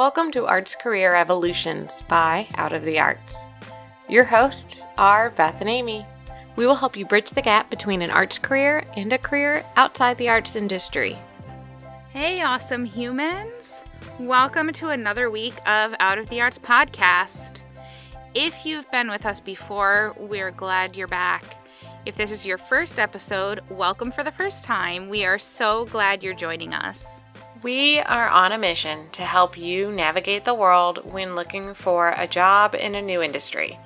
Welcome to Arts Career Evolutions by Out of the Arts. Your hosts are Beth and Amy. We will help you bridge the gap between an arts career and a career outside the arts industry. Hey, awesome humans. Welcome to another week of Out of the Arts podcast. If you've been with us before, we're glad you're back. If this is your first episode, welcome for the first time. We are so glad you're joining us. We are on a mission to help you navigate the world when looking for a job in a new industry.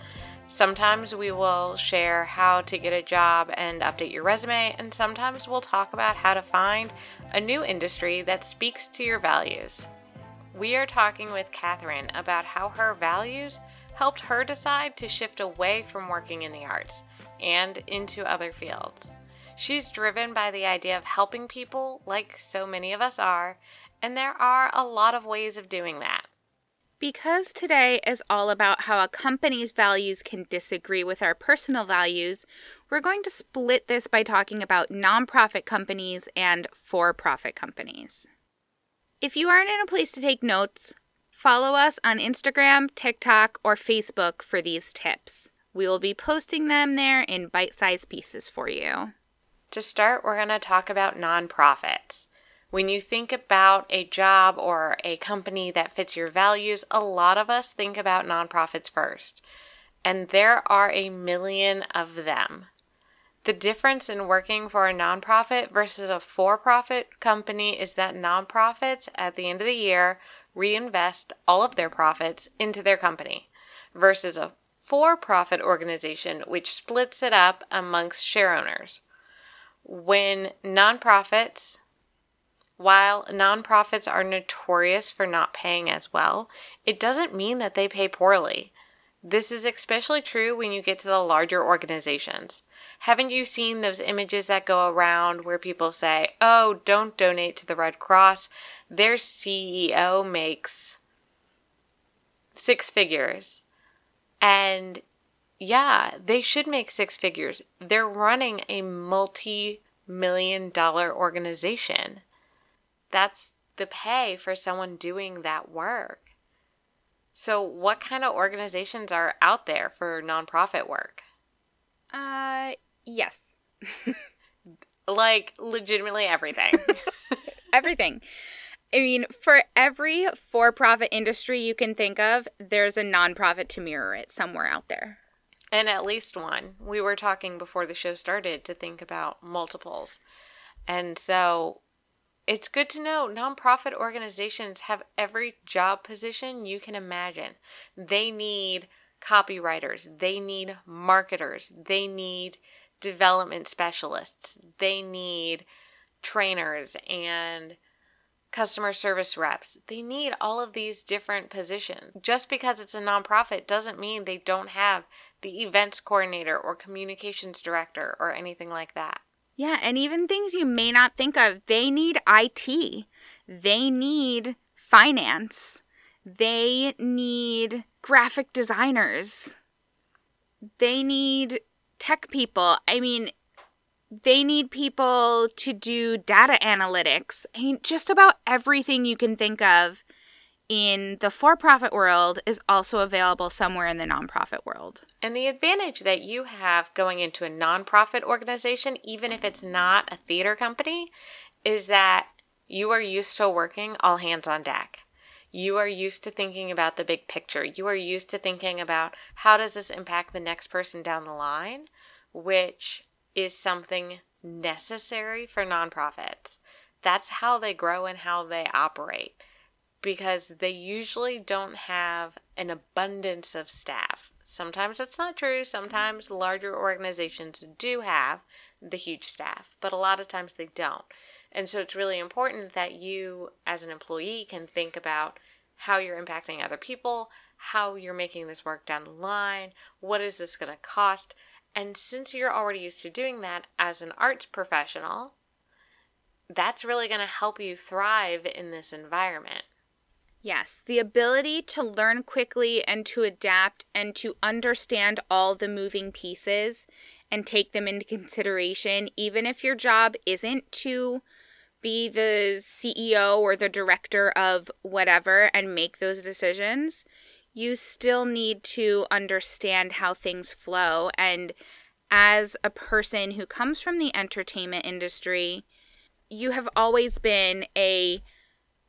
Sometimes we will share how to get a job and update your resume, and sometimes we'll talk about how to find a new industry that speaks to your values. We are talking with Catherine about how her values helped her decide to shift away from working in the arts and into other fields. She's driven by the idea of helping people, like so many of us are, and there are a lot of ways of doing that. Because today is all about how a company's values can disagree with our personal values, we're going to split this by talking about nonprofit companies and for-profit companies. If you aren't in a place to take notes, follow us on Instagram, TikTok, or Facebook for these tips. We will be posting them there in bite-sized pieces for you. To start, we're going to talk about nonprofits. When you think about a job or a company that fits your values, a lot of us think about nonprofits first, and there are a million of them. The difference in working for a nonprofit versus a for-profit company is that nonprofits, at the end of the year, reinvest all of their profits into their company, versus a for-profit organization which splits it up amongst share owners. While nonprofits are notorious for not paying as well, it doesn't mean that they pay poorly. This is especially true when you get to the larger organizations. Haven't you seen those images that go around where people say, "Oh, don't donate to the Red Cross. Their CEO makes six figures." And yeah, they should make six figures. They're running a multi-million-dollar organization. That's the pay for someone doing that work. So what kind of organizations are out there for nonprofit work? Yes. Like, legitimately everything. Everything. I mean, for every for-profit industry you can think of, there's a nonprofit to mirror it somewhere out there. And at least one. We were talking before the show started to think about multiples. And so it's good to know nonprofit organizations have every job position you can imagine. They need copywriters. They need marketers. They need development specialists. They need trainers and customer service reps. They need all of these different positions. Just because it's a nonprofit doesn't mean they don't have the events coordinator or communications director or anything like that. Yeah, and even things you may not think of. They need IT. They need finance. They need graphic designers. They need tech people. I mean, they need people to do data analytics. I mean, just about everything you can think of in the for-profit world is also available somewhere in the nonprofit world. And the advantage that you have going into a nonprofit organization, even if it's not a theater company, is that you are used to working all hands on deck. You are used to thinking about the big picture. You are used to thinking about how does this impact the next person down the line, which is something necessary for nonprofits. That's how they grow and how they operate, because they usually don't have an abundance of staff. Sometimes that's not true. Sometimes larger organizations do have the huge staff, but a lot of times they don't. And so it's really important that you, as an employee, can think about how you're impacting other people, how you're making this work down the line, what is this going to cost? And since you're already used to doing that as an arts professional, that's really going to help you thrive in this environment. Yes, the ability to learn quickly and to adapt and to understand all the moving pieces and take them into consideration, even if your job isn't to be the CEO or the director of whatever and make those decisions, you still need to understand how things flow. And as a person who comes from the entertainment industry, you have always been a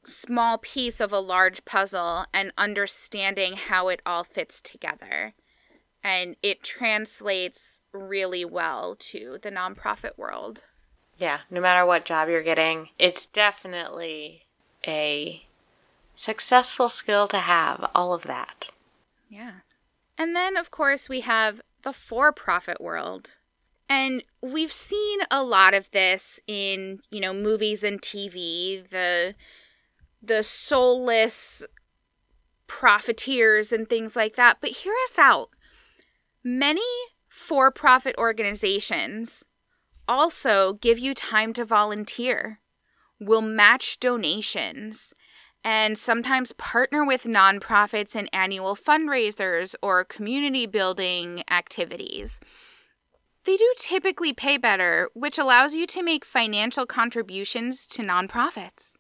small piece of a large puzzle, and understanding how it all fits together. And it translates really well to the nonprofit world. Yeah, no matter what job you're getting, it's definitely a successful skill to have, all of that. Yeah. And then, of course, we have the for-profit world. And we've seen a lot of this in, you know, movies and TV, the soulless profiteers and things like that. But hear us out. Many for-profit organizations also give you time to volunteer, will match donations, and sometimes partner with nonprofits in annual fundraisers or community building activities. They do typically pay better, which allows you to make financial contributions to nonprofits.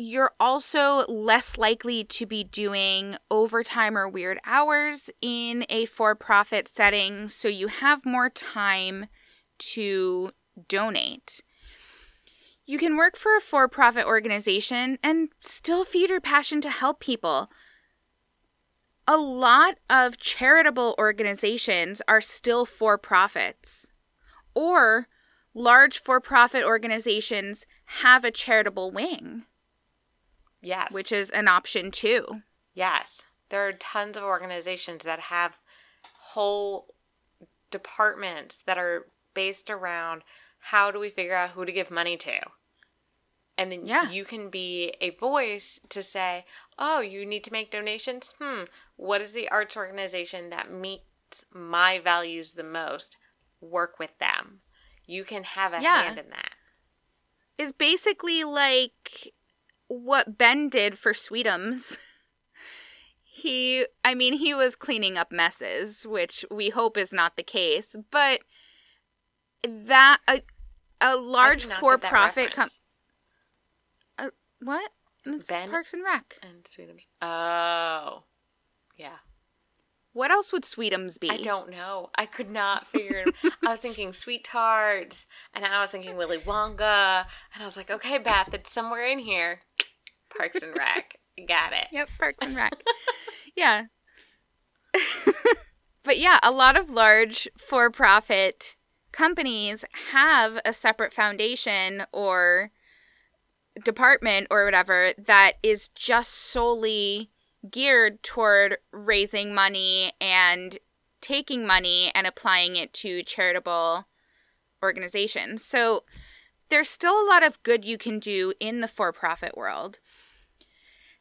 You're also less likely to be doing overtime or weird hours in a for-profit setting, so you have more time to donate. You can work for a for-profit organization and still feed your passion to help people. A lot of charitable organizations are still for-profits, or large for-profit organizations have a charitable wing. Yes. Which is an option too. Yes. There are tons of organizations that have whole departments that are based around how do we figure out who to give money to. And then you can be a voice to say, oh, you need to make donations? What is the arts organization that meets my values the most? Work with them. You can have a hand in that. It's basically like what Ben did for Sweetums. He was cleaning up messes, which we hope is not the case, but that a large for-profit what? It's Ben, Parks and Rec. And Sweetums. Oh. Yeah. What else would Sweetums be? I don't know. I could not figure it out. I was thinking Sweet Tarts, and I was thinking Willy Wonka, and I was like, okay, Beth, it's somewhere in here. Parks and Rec. Got it. Yep, Parks and Rec. Yeah. But yeah, a lot of large for-profit companies have a separate foundation or department or whatever that is just solely geared toward raising money and taking money and applying it to charitable organizations. So there's still a lot of good you can do in the for-profit world.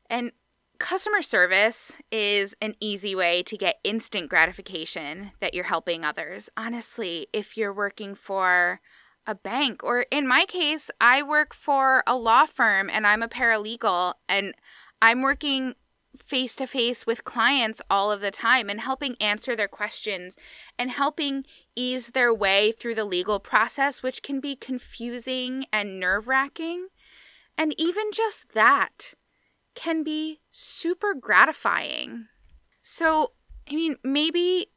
And customer service is an easy way to get instant gratification that you're helping others. Honestly, if you're working for a bank, or in my case, I work for a law firm and I'm a paralegal and I'm working face-to-face with clients all of the time and helping answer their questions and helping ease their way through the legal process, which can be confusing and nerve-wracking. And even just that can be super gratifying. So, I mean, maybe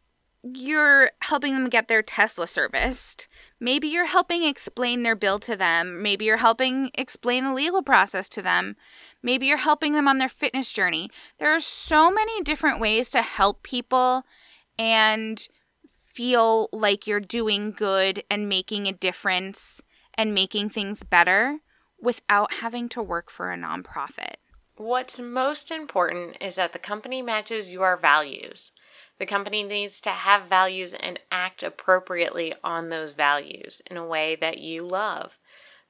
you're helping them get their Tesla serviced. Maybe you're helping explain their bill to them. Maybe you're helping explain the legal process to them. Maybe you're helping them on their fitness journey. There are so many different ways to help people and feel like you're doing good and making a difference and making things better without having to work for a nonprofit. What's most important is that the company matches your values. The company needs to have values and act appropriately on those values in a way that you love.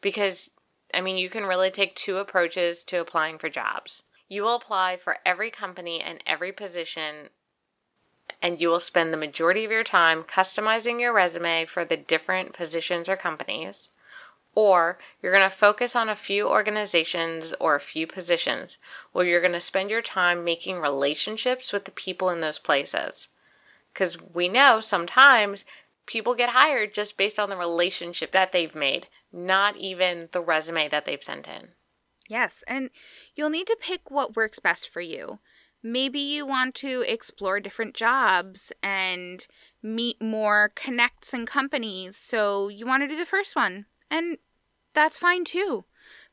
Because, I mean, you can really take two approaches to applying for jobs. You will apply for every company and every position, and you will spend the majority of your time customizing your resume for the different positions or companies. Or you're going to focus on a few organizations or a few positions where you're going to spend your time making relationships with the people in those places. Because we know sometimes people get hired just based on the relationship that they've made, not even the resume that they've sent in. Yes, and you'll need to pick what works best for you. Maybe you want to explore different jobs and meet more connects and companies, so you want to do the first one, and that's fine too.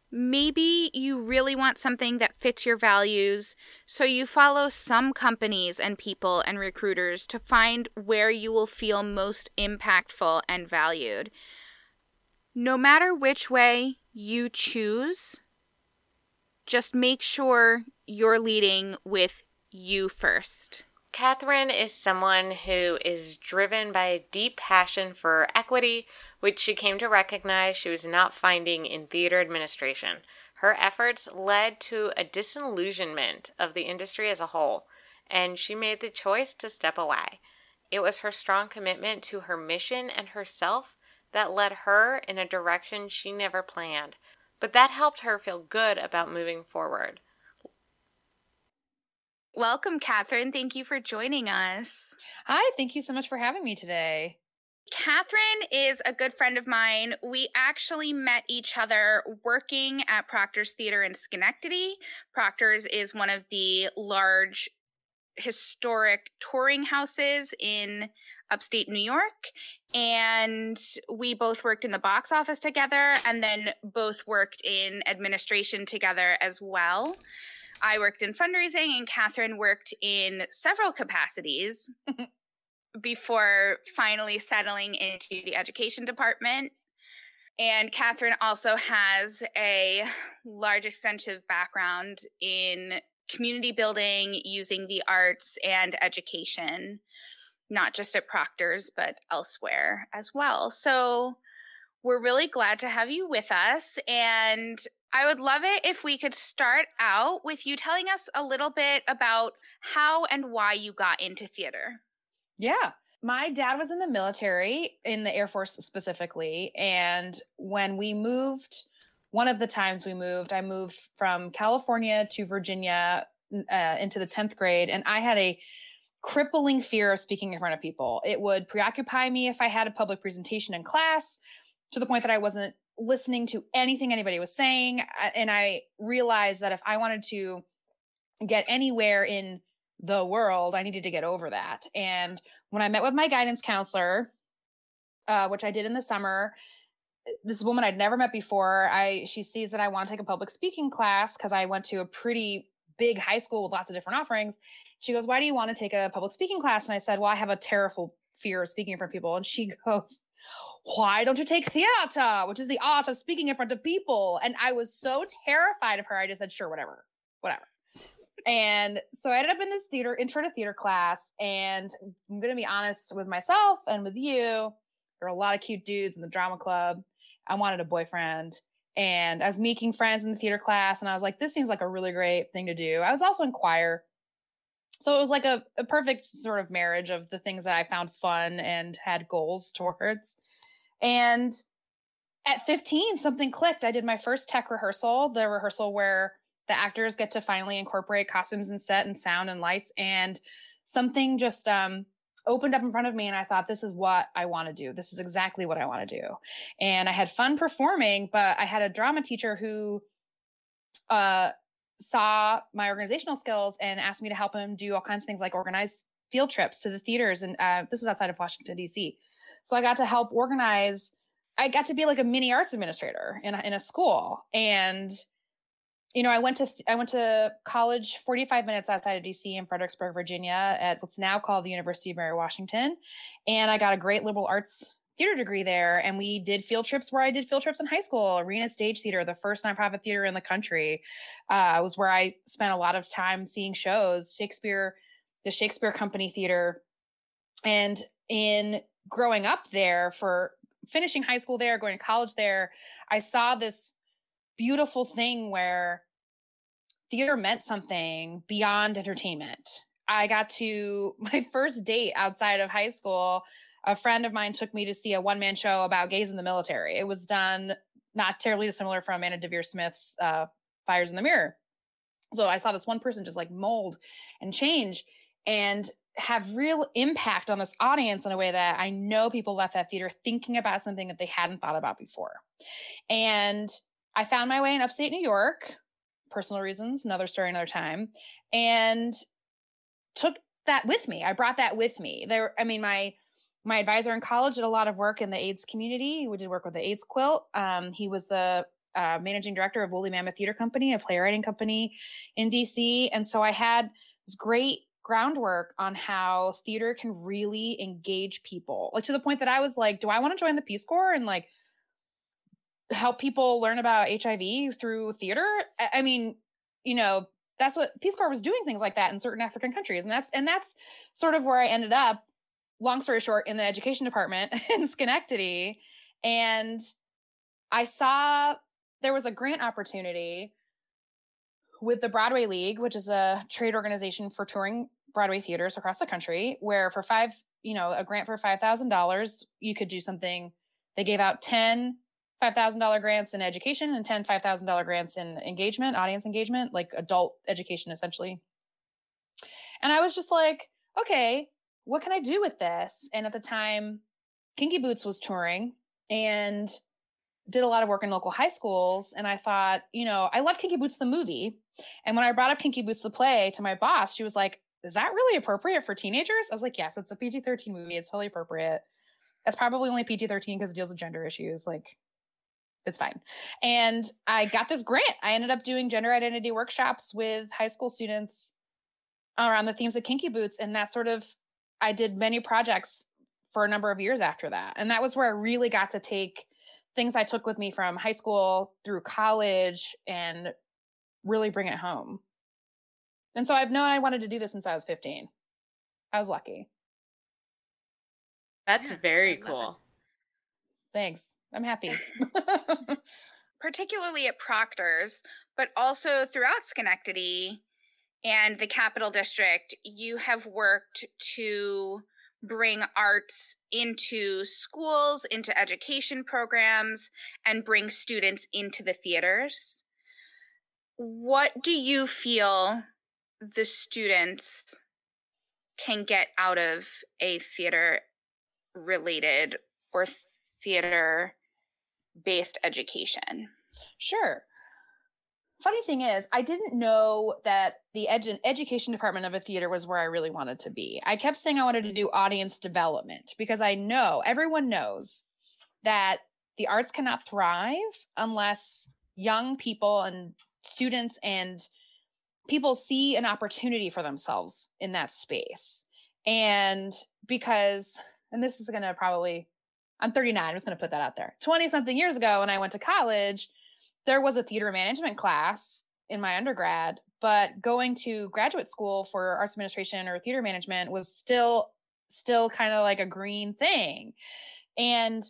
Maybe you really want something that fits your values, so you follow some companies and people and recruiters to find where you will feel most impactful and valued. No matter which way you choose, just make sure you're leading with you first. Catherine is someone who is driven by a deep passion for equity, which she came to recognize she was not finding in theater administration. Her efforts led to a disillusionment of the industry as a whole, and she made the choice to step away. It was her strong commitment to her mission and herself that led her in a direction she never planned. But that helped her feel good about moving forward. Welcome, Catherine. Thank you for joining us. Hi, thank you so much for having me today. Catherine is a good friend of mine. We actually met each other working at Proctor's Theater in Schenectady. Proctor's is one of the large historic touring houses in upstate New York, and we both worked in the box office together, and then both worked in administration together as well. I worked in fundraising, and Catherine worked in several capacities before finally settling into the education department. And Catherine also has a large, extensive background in community building, using the arts and education, not just at Proctor's, but elsewhere as well. So we're really glad to have you with us. And I would love it if we could start out with you telling us a little bit about how and why you got into theater. Yeah. My dad was in the military, in the Air Force specifically. And when we moved, one of the times we moved, I moved from California to Virginia into the 10th grade. And I had a crippling fear of speaking in front of people. It would preoccupy me if I had a public presentation in class, to the point that I wasn't listening to anything anybody was saying. And I realized that if I wanted to get anywhere in the world, I needed to get over that. And when I met with my guidance counselor, which I did in the summer, this woman I'd never met before, she sees that I want to take a public speaking class because I went to a pretty big high school with lots of different offerings. She goes, "Why do you want to take a public speaking class?" And I said, "Well, I have a terrible fear of speaking in front of people." And she goes, "Why don't you take theater, which is the art of speaking in front of people?" And I was so terrified of her, I just said, "Sure, whatever. And so I ended up in this intro to theater class. And I'm going to be honest with myself and with you, there were a lot of cute dudes in the drama club. I wanted a boyfriend. And I was making friends in the theater class. And I was like, this seems like a really great thing to do. I was also in choir. So it was like a perfect sort of marriage of the things that I found fun and had goals towards. And at 15, something clicked. I did my first tech rehearsal, the rehearsal where the actors get to finally incorporate costumes and set and sound and lights. And something just opened up in front of me. And I thought, this is what I want to do. This is exactly what I want to do. And I had fun performing, but I had a drama teacher who saw my organizational skills and asked me to help him do all kinds of things, like organize field trips to the theaters. And this was outside of Washington, D.C. So I got to help organize. I got to be like a mini arts administrator in a school. And, you know, I went to college 45 minutes outside of D.C. in Fredericksburg, Virginia, at what's now called the University of Mary Washington. And I got a great liberal arts theater degree there. And we did field trips where I did field trips in high school. Arena Stage Theater, the first nonprofit theater in the country, was where I spent a lot of time seeing shows, Shakespeare, the Shakespeare Company Theater. And in growing up there, for finishing high school there, going to college there, I saw this beautiful thing where theater meant something beyond entertainment. I got to my first date outside of high school. A friend of mine took me to see a one-man show about gays in the military. It was done not terribly dissimilar from Anna Deavere Smith's Fires in the Mirror. So I saw this one person just like mold and change. and have real impact on this audience in a way that I know people left that theater thinking about something that they hadn't thought about before. And I found my way in upstate New York, personal reasons, another story, another time, and took that with me. I brought that with me. There, I mean, my advisor in college did a lot of work in the AIDS community. We did work with the AIDS quilt. He was the managing director of Woolly Mammoth Theater Company, a playwriting company in DC. And so I had this great groundwork on how theater can really engage people, like to the point that I was like, do I want to join the Peace Corps and like help people learn about HIV through theater? I mean, you know, that's what Peace Corps was doing, things like that in certain African countries. And that's sort of where I ended up, long story short, in the education department in Schenectady. And I saw there was a grant opportunity with the Broadway League, which is a trade organization for touring Broadway theaters across the country, where for a grant for $5,000, you could do something. They gave out 10 $5,000 grants in education and 10 $5,000 grants in engagement, audience engagement, like adult education, essentially. And I was just like, okay, what can I do with this? And at the time, Kinky Boots was touring and did a lot of work in local high schools. And I thought, you know, I love Kinky Boots, the movie. And when I brought up Kinky Boots, the play to my boss, she was like, is that really appropriate for teenagers? I was like, yes, it's a PG-13 movie. It's totally appropriate. It's probably only PG-13 because it deals with gender issues. Like, it's fine. And I got this grant. I ended up doing gender identity workshops with high school students around the themes of Kinky Boots. And that sort of, I did many projects for a number of years after that. And that was where I really got to take things I took with me from high school through college and really bring it home. And so I've known I wanted to do this since I was 15. I was lucky. That's very cool. Thanks. I'm happy. Particularly at Proctor's, but also throughout Schenectady and the Capital District, you have worked to bring arts into schools, into education programs, and bring students into the theaters. What do you feel the students can get out of a theater-related or theater-based education? Sure. Funny thing is, I didn't know that the education department of a theater was where I really wanted to be. I kept saying I wanted to do audience development because I know, everyone knows that the arts cannot thrive unless young people and students and people see an opportunity for themselves in that space. And this is going to probably, I'm 39, I'm just going to put that out there. 20-something years ago when I went to college, there was a theater management class in my undergrad, but going to graduate school for arts administration or theater management was still kind of like a green thing. And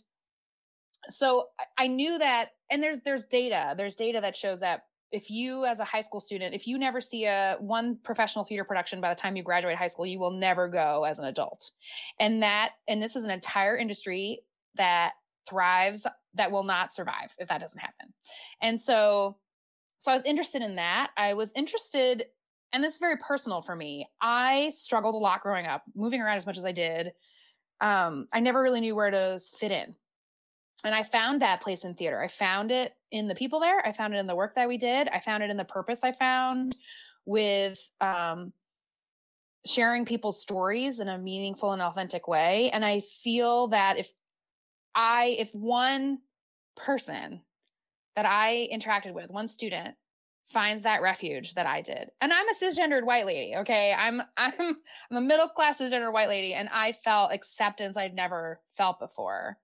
so I knew that, and there's data that shows that if you, as a high school student, if you never see one professional theater production by the time you graduate high school, you will never go as an adult. And this is an entire industry that thrives, that will not survive if that doesn't happen. And so I was interested in that. I was interested, and this is very personal for me. I struggled a lot growing up, moving around as much as I did. I never really knew where to fit in. And I found that place in theater. I found it in the people there. I found it in the work that we did. I found it in the purpose I found with sharing people's stories in a meaningful and authentic way. And I feel that if one person that I interacted with, one student, finds that refuge that I did. And I'm a cisgendered white lady, okay? I'm a middle-class cisgendered white lady, and I felt acceptance I'd never felt before.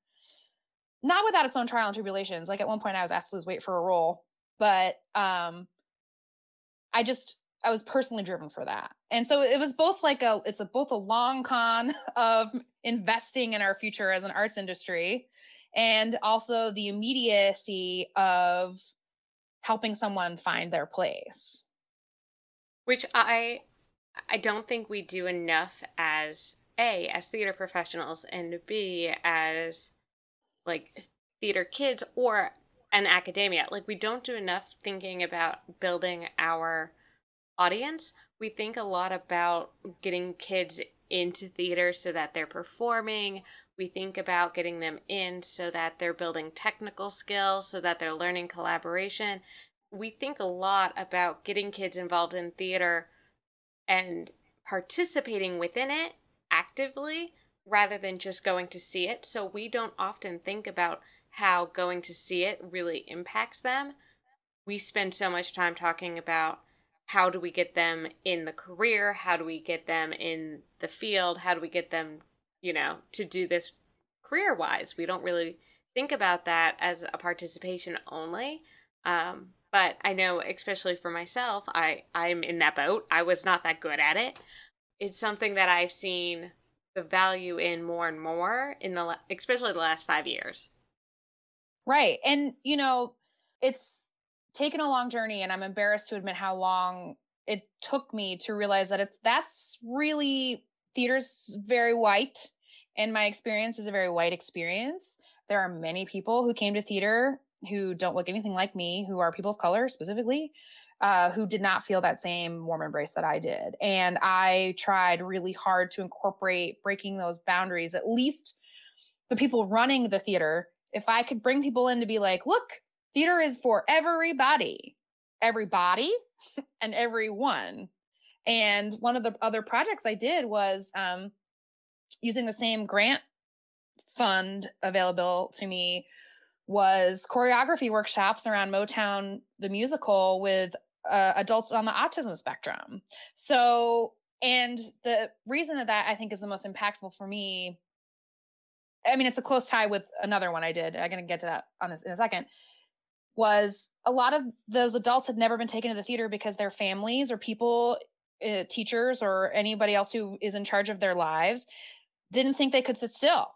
Not without its own trial and tribulations. Like, at one point I was asked to lose weight for a role, but I was personally driven for that. And so it was both both a long con of investing in our future as an arts industry and also the immediacy of helping someone find their place. Which I don't think we do enough as A, as theater professionals, and B, as like theater kids or an academia. Like, we don't do enough thinking about building our audience, we think a lot about getting kids into theater so that they're performing. We think about getting them in so that they're building technical skills, so that they're learning collaboration. We think a lot about getting kids involved in theater and participating within it actively rather than just going to see it. So we don't often think about how going to see it really impacts them. We spend so much time talking about how do we get them in the career? How do we get them in the field? How do we get them, to do this career-wise? We don't really think about that as a participation only. But I know, especially for myself, I'm in that boat. I was not that good at it. It's something that I've seen the value in more and more, especially the last 5 years. Right. And, it's taken a long journey, and I'm embarrassed to admit how long it took me to realize that that's really, theater's very white, and my experience is a very white experience. There are many people who came to theater who don't look anything like me, who are people of color specifically, who did not feel that same warm embrace that I did. And I tried really hard to incorporate breaking those boundaries. At least the people running the theater, if I could bring people in to be like, look, theater is for everybody and everyone. And one of the other projects I did was using the same grant fund available to me was choreography workshops around Motown, the musical, with adults on the autism spectrum. So, and the reason that I think is the most impactful for me, I mean, it's a close tie with another one I did. I'm going to get to that in a second. Was a lot of those adults had never been taken to the theater because their families or people, teachers or anybody else who is in charge of their lives, didn't think they could sit still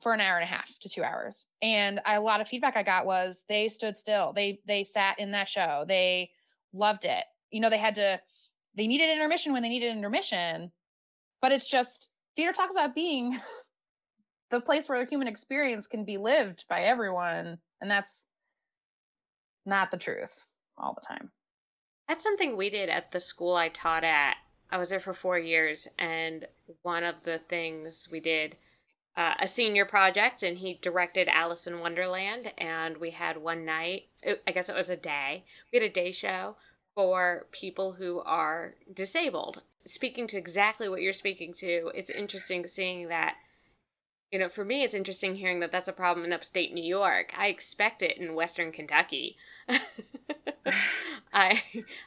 for an hour and a half to 2 hours. And a lot of feedback I got was they stood still. They sat in that show. They loved it. They needed intermission when they needed intermission, but it's just, theater talks about being the place where human experience can be lived by everyone. And that's not the truth all the time. That's something we did at the school I taught at. I was there for 4 years, and one of the things we did, a senior project, and he directed Alice in Wonderland, and we had one night, I guess it was a day, we had a day show for people who are disabled. Speaking to exactly what you're speaking to, it's interesting seeing that, for me, it's interesting hearing that that's a problem in upstate New York. I expect it in Western Kentucky. I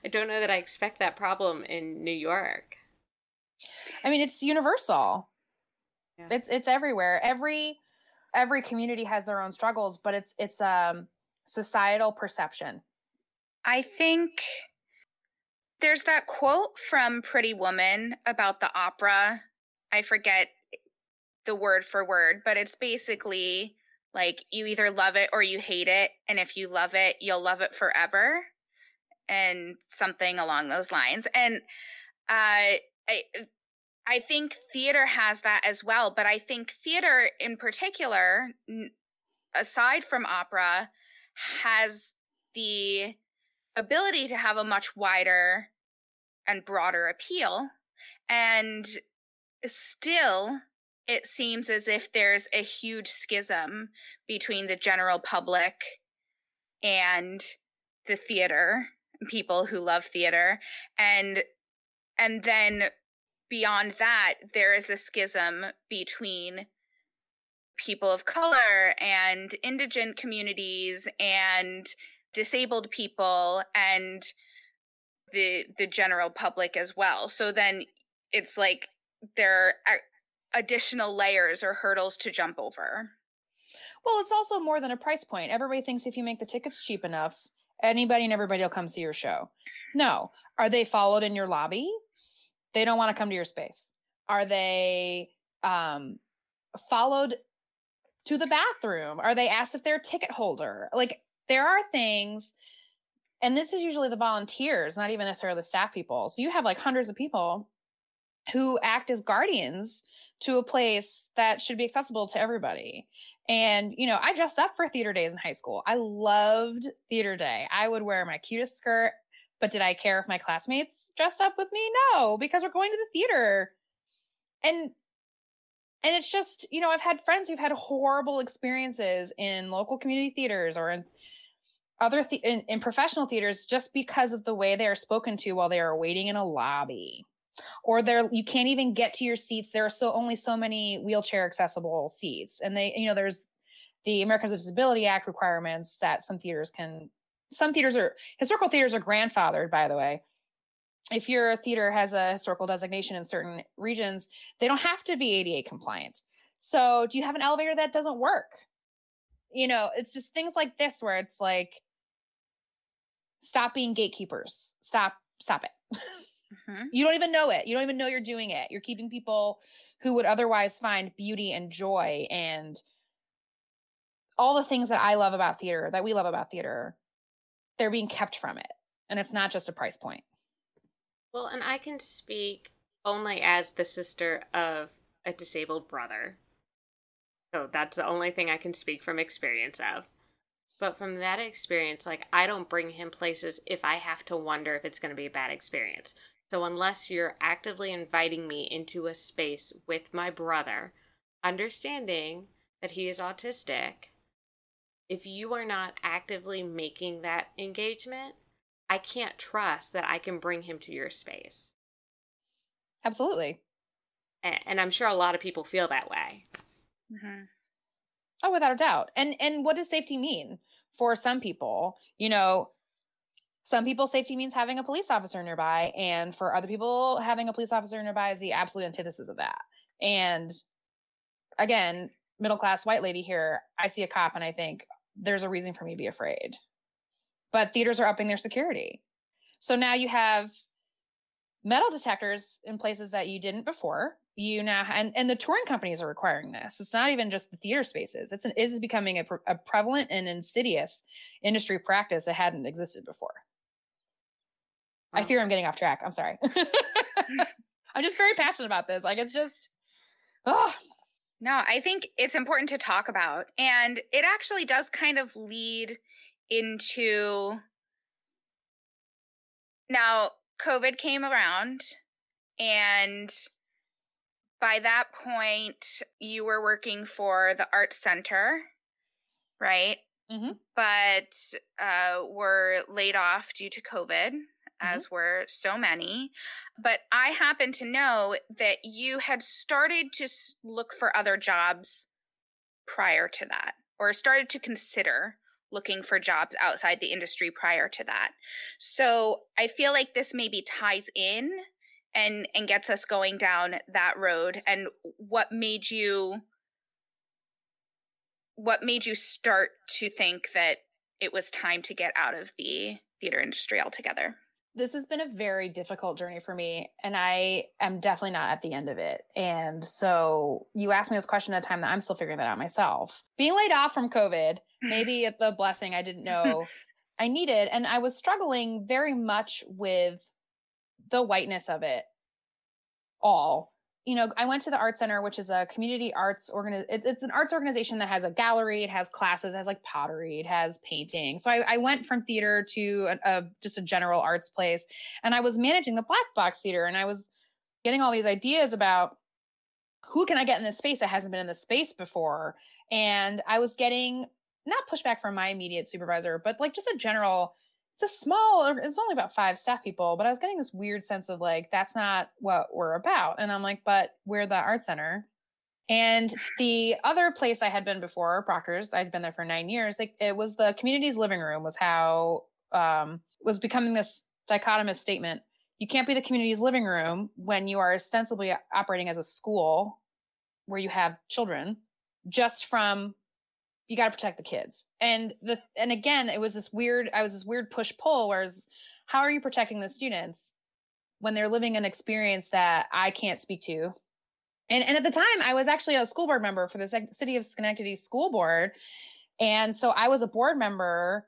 don't know that I expect that problem in New York. I mean, it's universal. Yeah. It's everywhere. Every community has their own struggles, but it's societal perception. I think there's that quote from Pretty Woman about the opera. I forget the word for word, but it's basically like you either love it or you hate it, and if you love it, you'll love it forever, and something along those lines. And I think theater has that as well, but I think theater in particular, aside from opera, has the ability to have a much wider and broader appeal. And still, it seems as if there's a huge schism between the general public and the theater, people who love theater. And then beyond that, there is a schism between people of color and indigent communities and disabled people and the general public as well. So then it's like there are additional layers or hurdles to jump over. Well, it's also more than a price point. Everybody thinks if you make the tickets cheap enough, anybody and everybody will come see your show. No. Are they followed in your lobby? They don't want to come to your space. Are they followed to the bathroom? Are they asked if they're a ticket holder? Like, there are things, and this is usually the volunteers, not even necessarily the staff people. So you have like hundreds of people who act as guardians to a place that should be accessible to everybody. And, I dressed up for theater days in high school. I loved theater day. I would wear my cutest skirt. But did I care if my classmates dressed up with me? No, because we're going to the theater. And it's just, you know, I've had friends who've had horrible experiences in local community theaters or in other in professional theaters just because of the way they are spoken to while they are waiting in a lobby, or you can't even get to your seats. There are only so many wheelchair accessible seats, and they, you know, there's the Americans with Disability Act requirements that historical theaters are grandfathered, by the way. If your theater has a historical designation in certain regions, they don't have to be ADA compliant. So do you have an elevator that doesn't work? You know, it's just things like this where it's like, stop being gatekeepers. Stop it. Mm-hmm. You don't even know it. You don't even know you're doing it. You're keeping people who would otherwise find beauty and joy and all the things that I love about theater, that we love about theater, they're being kept from it. And it's not just a price point. Well, and I can speak only as the sister of a disabled brother. So that's the only thing I can speak from experience of. But from that experience, like, I don't bring him places if I have to wonder if it's going to be a bad experience. So unless you're actively inviting me into a space with my brother, understanding that he is autistic, if you are not actively making that engagement, I can't trust that I can bring him to your space. Absolutely. And I'm sure a lot of people feel that way. Mm-hmm. Oh, without a doubt. And what does safety mean for some people? You know, some people, safety means having a police officer nearby. And for other people, having a police officer nearby is the absolute antithesis of that. And again, middle-class white lady here, I see a cop and I think, there's a reason for me to be afraid. But theaters are upping their security. So now you have metal detectors in places that you didn't before. You now, and the touring companies are requiring this. It's not even just the theater spaces. It is becoming a prevalent and insidious industry practice that hadn't existed before. Oh. I fear I'm getting off track. I'm sorry. I'm just very passionate about this. Like, it's just, oh. No, I think it's important to talk about. And it actually does kind of lead into, now COVID came around, and by that point you were working for the Arts Center, right? Mm-hmm. But were laid off due to COVID, mm-hmm. as were so many. But I happen to know that you had started to look for other jobs prior to that, or started to consider looking for jobs outside the industry prior to that. So I feel like this maybe ties in and gets us going down that road. And what made you start to think that it was time to get out of the theater industry altogether? This has been a very difficult journey for me, and I am definitely not at the end of it. And so you asked me this question at a time that I'm still figuring that out myself. Being laid off from COVID, maybe the blessing I didn't know I needed, and I was struggling very much with the whiteness of it all. You know, I went to the Arts Center, which is a community arts it's an arts organization that has a gallery, it has classes, it has like pottery, it has painting. So I went from theater to just a general arts place, and I was managing the Black Box Theater, and I was getting all these ideas about who can I get in this space that hasn't been in this space before. And I was getting not pushback from my immediate supervisor, but like just a general, it's only about 5 staff people, but I was getting this weird sense of like, that's not what we're about. And I'm like, but we're the Arts Center. And the other place I had been before, Proctor's, I'd been there for 9 years. Like, it was the community's living room was how, was becoming this dichotomous statement. You can't be the community's living room when you are ostensibly operating as a school where you have children, just from, you got to protect the kids. And again, it was this weird push pull, whereas how are you protecting the students when they're living an experience that I can't speak to? And at the time I was actually a school board member for the city of Schenectady school board. And so I was a board member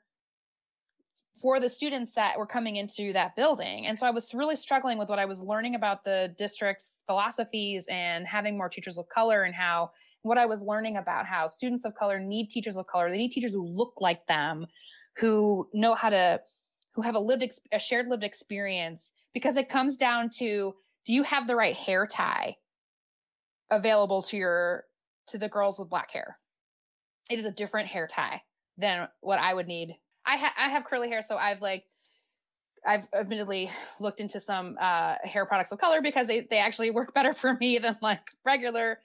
for the students that were coming into that building. And so I was really struggling with what I was learning about the district's philosophies and having more teachers of color, and what I was learning about how students of color need teachers of color. They need teachers who look like them, who know how to, who have a shared lived experience, because it comes down to, do you have the right hair tie available to the girls with black hair? It is a different hair tie than what I would need. I have curly hair, so I've admittedly looked into some hair products of color, because they actually work better for me than like regular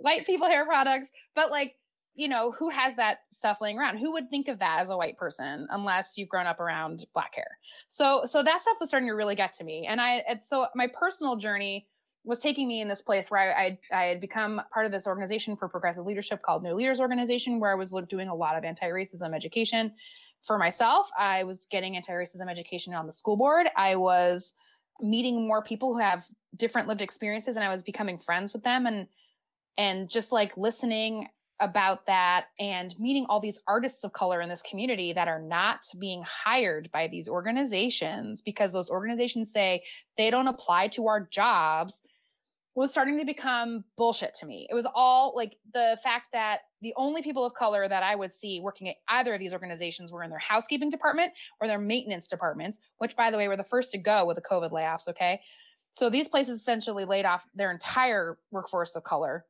white people hair products. But like, you know, who has that stuff laying around? Who would think of that as a white person unless you've grown up around black hair? So that stuff was starting to really get to me. And so my personal journey was taking me in this place where I had become part of this organization for progressive leadership called New Leaders Organization, where I was doing a lot of anti-racism education for myself. I was getting anti-racism education on the school board. I was meeting more people who have different lived experiences, and I was becoming friends with them and just like listening about that and meeting all these artists of color in this community that are not being hired by these organizations because those organizations say they don't apply to our jobs, was starting to become bullshit to me. It was all like the fact that the only people of color that I would see working at either of these organizations were in their housekeeping department or their maintenance departments, which, by the way, were the first to go with the COVID layoffs, okay? So these places essentially laid off their entire workforce of color.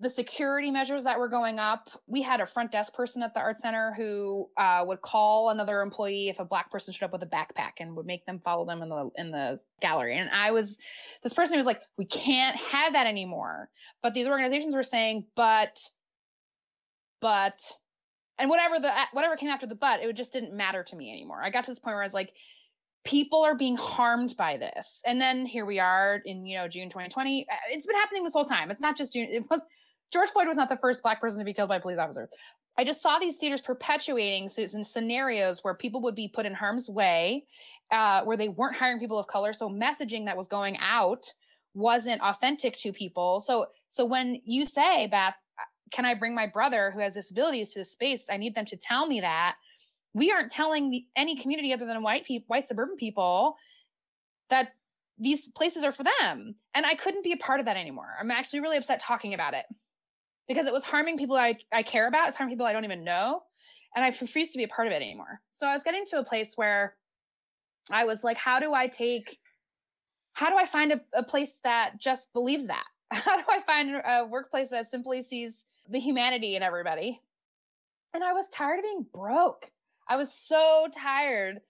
The security measures that were going up, we had a front desk person at the Arts Center who would call another employee if a black person showed up with a backpack and would make them follow them in the gallery. And I was this person who was like, we can't have that anymore. But these organizations were saying, but, and whatever came after the but, it just didn't matter to me anymore. I got to this point where I was like, people are being harmed by this. And then here we are in, June 2020. It's been happening this whole time. It's not just June. George Floyd was not the first black person to be killed by a police officer. I just saw these theaters perpetuating scenarios where people would be put in harm's way, where they weren't hiring people of color. So messaging that was going out wasn't authentic to people. So when you say, Beth, can I bring my brother who has disabilities to this space? I need them to tell me that. We aren't telling any community other than white suburban people that these places are for them. And I couldn't be a part of that anymore. I'm actually really upset talking about it because it was harming people I care about. It's harming people I don't even know. And I refused to be a part of it anymore. So I was getting to a place where I was like, how do I find a place that just believes that? How do I find a workplace that simply sees the humanity in everybody? And I was tired of being broke. I was so tired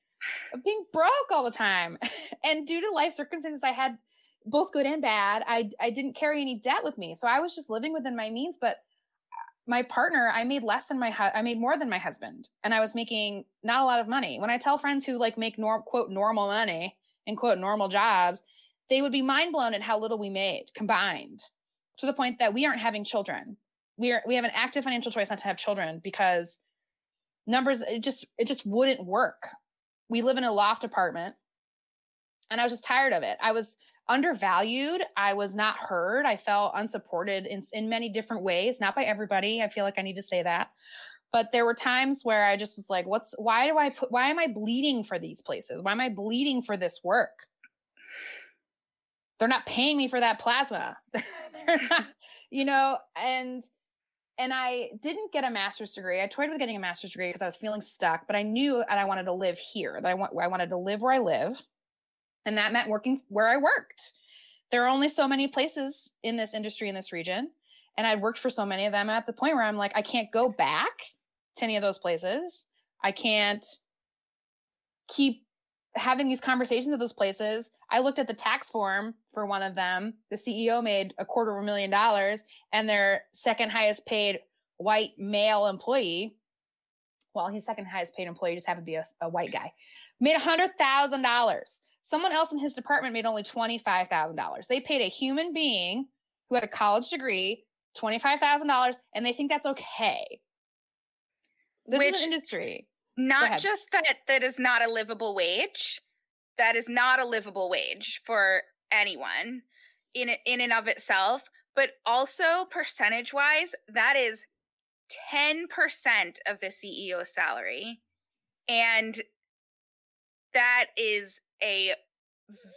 of being broke all the time. And due to life circumstances, I had both good and bad. I didn't carry any debt with me. So I was just living within my means. But my partner, I made more than my husband. And I was making not a lot of money. When I tell friends who like make quote, normal money and quote, normal jobs, they would be mind blown at how little we made combined, to the point that we aren't having children. We have an active financial choice not to have children because numbers, it just wouldn't work. We live in a loft apartment and I was just tired of it. I was undervalued. I was not heard. I felt unsupported in many different ways, not by everybody. I feel like I need to say that. But there were times where I just was like, why am I bleeding for these places? Why am I bleeding for this work? They're not paying me for that plasma. They're not, And I didn't get a master's degree. I toyed with getting a master's degree because I was feeling stuck, but I knew that I wanted to live here, that I wanted to live where I live. And that meant working where I worked. There are only so many places in this industry, in this region. And I'd worked for so many of them at the point where I'm like, I can't go back to any of those places. I can't keep having these conversations at those places. I looked at the tax form for one of them. The CEO made $250,000 and their second highest paid white male employee, well, his second highest paid employee just happened to be a white guy, made $100,000. Someone else in his department made only $25,000. They paid a human being who had a college degree $25,000 and they think that's okay. This is an industry. Not just that is not a livable wage. That is not a livable wage for anyone in and of itself, but also percentage-wise, that is 10% of the CEO's salary. And that is a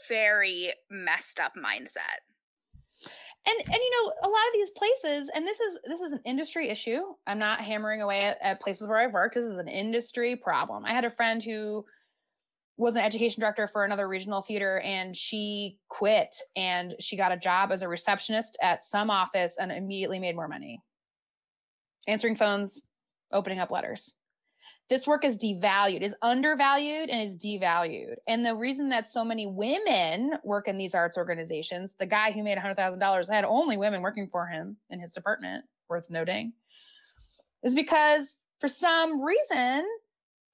very messed up mindset. And a lot of these places, and this is an industry issue. I'm not hammering away at places where I've worked. This is an industry problem. I had a friend who was an education director for another regional theater, and she quit and she got a job as a receptionist at some office and immediately made more money. Answering phones, opening up letters. This work is devalued, is undervalued and is devalued. And the reason that so many women work in these arts organizations, the guy who made $100,000 had only women working for him in his department, worth noting, is because for some reason,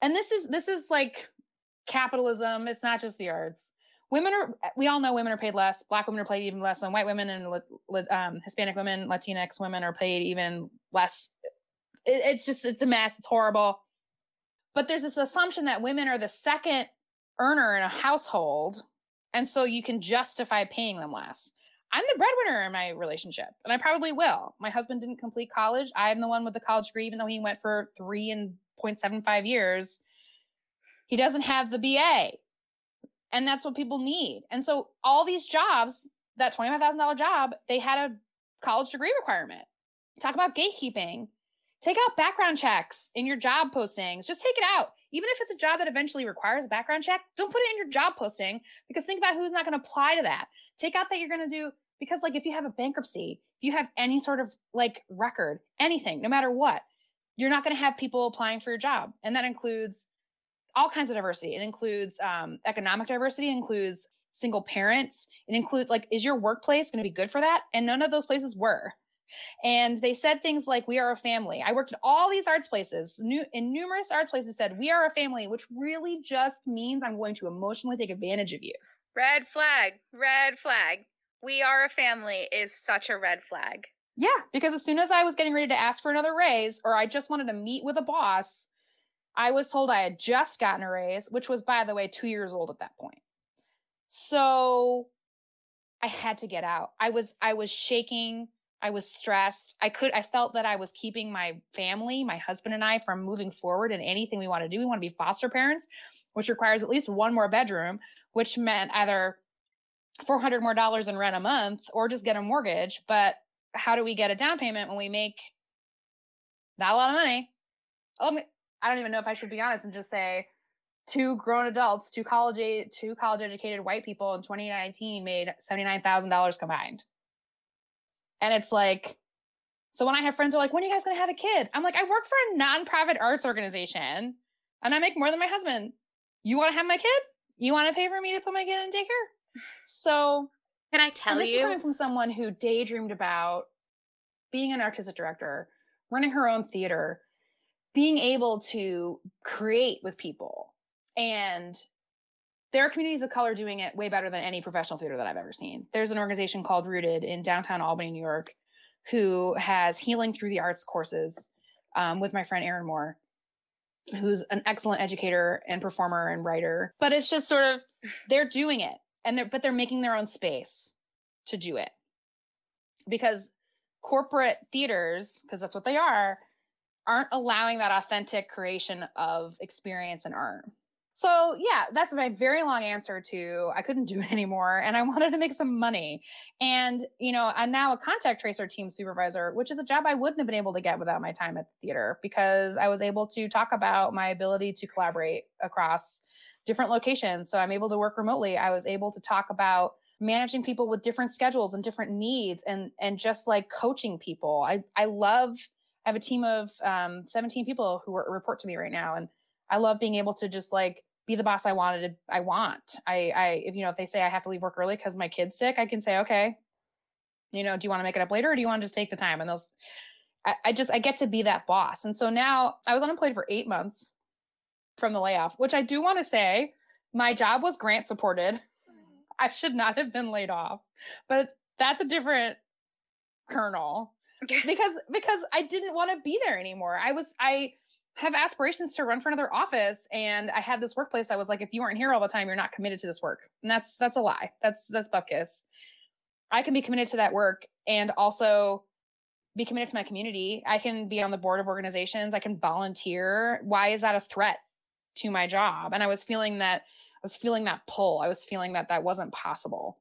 and this is like capitalism, it's not just the arts. We all know women are paid less. Black women are paid even less than white women, and Hispanic women, Latinx women are paid even less. It's a mess. It's horrible. But there's this assumption that women are the second earner in a household, and so you can justify paying them less. I'm the breadwinner in my relationship, and I probably will. My husband didn't complete college. I'm the one with the college degree, even though he went for 3.75 years. He doesn't have the BA, and that's what people need. And so all these jobs, that $25,000 job, they had a college degree requirement. Talk about gatekeeping. Take out background checks in your job postings. Just take it out. Even if it's a job that eventually requires a background check, don't put it in your job posting, because think about who's not going to apply to that. Take out that you're going to do, because like if you have a bankruptcy, if you have any sort of like record, anything, no matter what, you're not going to have people applying for your job. And that includes all kinds of diversity. It includes economic diversity, includes single parents. It includes like, is your workplace going to be good for that? And none of those places were. And they said things like, we are a family. I worked at all these arts places, numerous arts places said, we are a family, which really just means I'm going to emotionally take advantage of you. Red flag, red flag. We are a family is such a red flag. Yeah, because as soon as I was getting ready to ask for another raise, or I just wanted to meet with a boss, I was told I had just gotten a raise, which was, by the way, 2 years old at that point. So I had to get out. I was shaking. I was stressed. I felt that I was keeping my family, my husband and I, from moving forward in anything we want to do. We want to be foster parents, which requires at least one more bedroom, which meant either $400 more in rent a month or just get a mortgage. But how do we get a down payment when we make not a lot of money? I don't even know if I should be honest and just say two grown adults, two college educated white people in 2019 made $79,000 combined. And it's like, so when I have friends who are like, when are you guys going to have a kid? I'm like, I work for a nonprofit arts organization and I make more than my husband. You want to have my kid? You want to pay for me to put my kid in daycare? So can I tell you? This is coming from someone who daydreamed about being an artistic director, running her own theater, being able to create with people. And there are communities of color doing it way better than any professional theater that I've ever seen. There's an organization called Rooted in downtown Albany, New York, who has healing through the arts courses with my friend Aaron Moore, who's an excellent educator and performer and writer. But it's just sort of, they're doing it, and they're making their own space to do it. Because corporate theaters, because that's what they are, aren't allowing that authentic creation of experience and art. So yeah, that's my very long answer to I couldn't do it anymore and I wanted to make some money. And, you know, I'm now a contact tracer team supervisor, which is a job I wouldn't have been able to get without my time at the theater, because I was able to talk about my ability to collaborate across different locations. So I'm able to work remotely. I was able to talk about managing people with different schedules and different needs and just like coaching people. I have a team of 17 people who report to me right now. And I love being able to just like be the boss I wanted to. If they say I have to leave work early because my kid's sick, I can say, okay, you know, do you want to make it up later or do you want to just take the time? And I get to be that boss. And so now I was unemployed for 8 months from the layoff, which I do want to say my job was grant supported. I should not have been laid off, but that's a different kernel because I didn't want to be there anymore. I have aspirations to run for another office. And I had this workplace. I was like, if you aren't here all the time, you're not committed to this work. And that's a lie. That's bupkis. I can be committed to that work and also be committed to my community. I can be on the board of organizations. I can volunteer. Why is that a threat to my job? And I was feeling that pull. I was feeling that that wasn't possible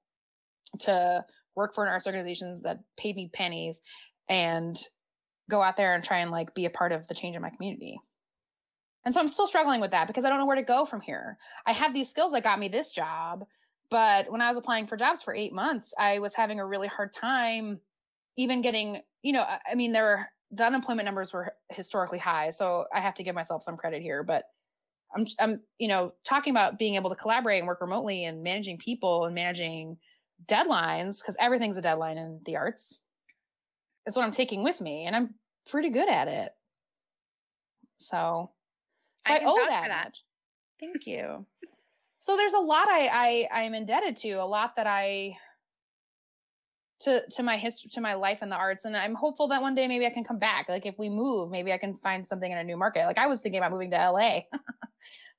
to work for an arts organization that paid me pennies and go out there and try and like be a part of the change in my community. And so I'm still struggling with that because I don't know where to go from here. I had these skills that got me this job, but when I was applying for jobs for 8 months, I was having a really hard time even getting, you know, I mean, the unemployment numbers were historically high. So I have to give myself some credit here, but I'm, you know, talking about being able to collaborate and work remotely and managing people and managing deadlines, because everything's a deadline in the arts. It's what I'm taking with me, and I'm pretty good at it. So I owe that. For that. Thank you. So there's a lot I'm indebted to, a lot that to my history, to my life in the arts. And I'm hopeful that one day maybe I can come back. Like if we move, maybe I can find something in a new market. Like I was thinking about moving to LA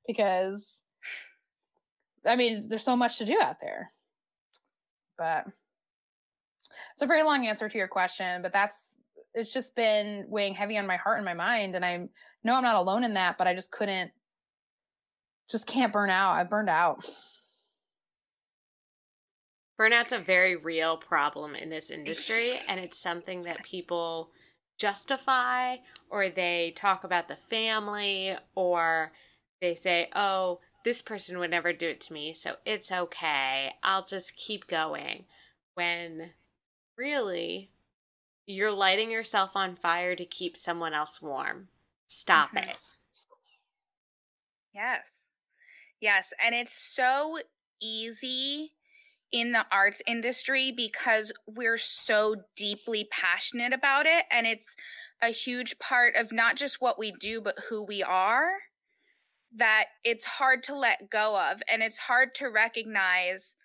because I mean, there's so much to do out there, but it's a very long answer to your question, but it's just been weighing heavy on my heart and my mind. And I know I'm not alone in that, but I just can't burn out. I've burned out. Burnout's a very real problem in this industry, and it's something that people justify, or they talk about the family, or they say, oh, this person would never do it to me, so it's okay. I'll just keep going. When really, you're lighting yourself on fire to keep someone else warm. Stop it. Yes. Yes. And it's so easy in the arts industry because we're so deeply passionate about it. And it's a huge part of not just what we do, but who we are, that it's hard to let go of. And it's hard to recognize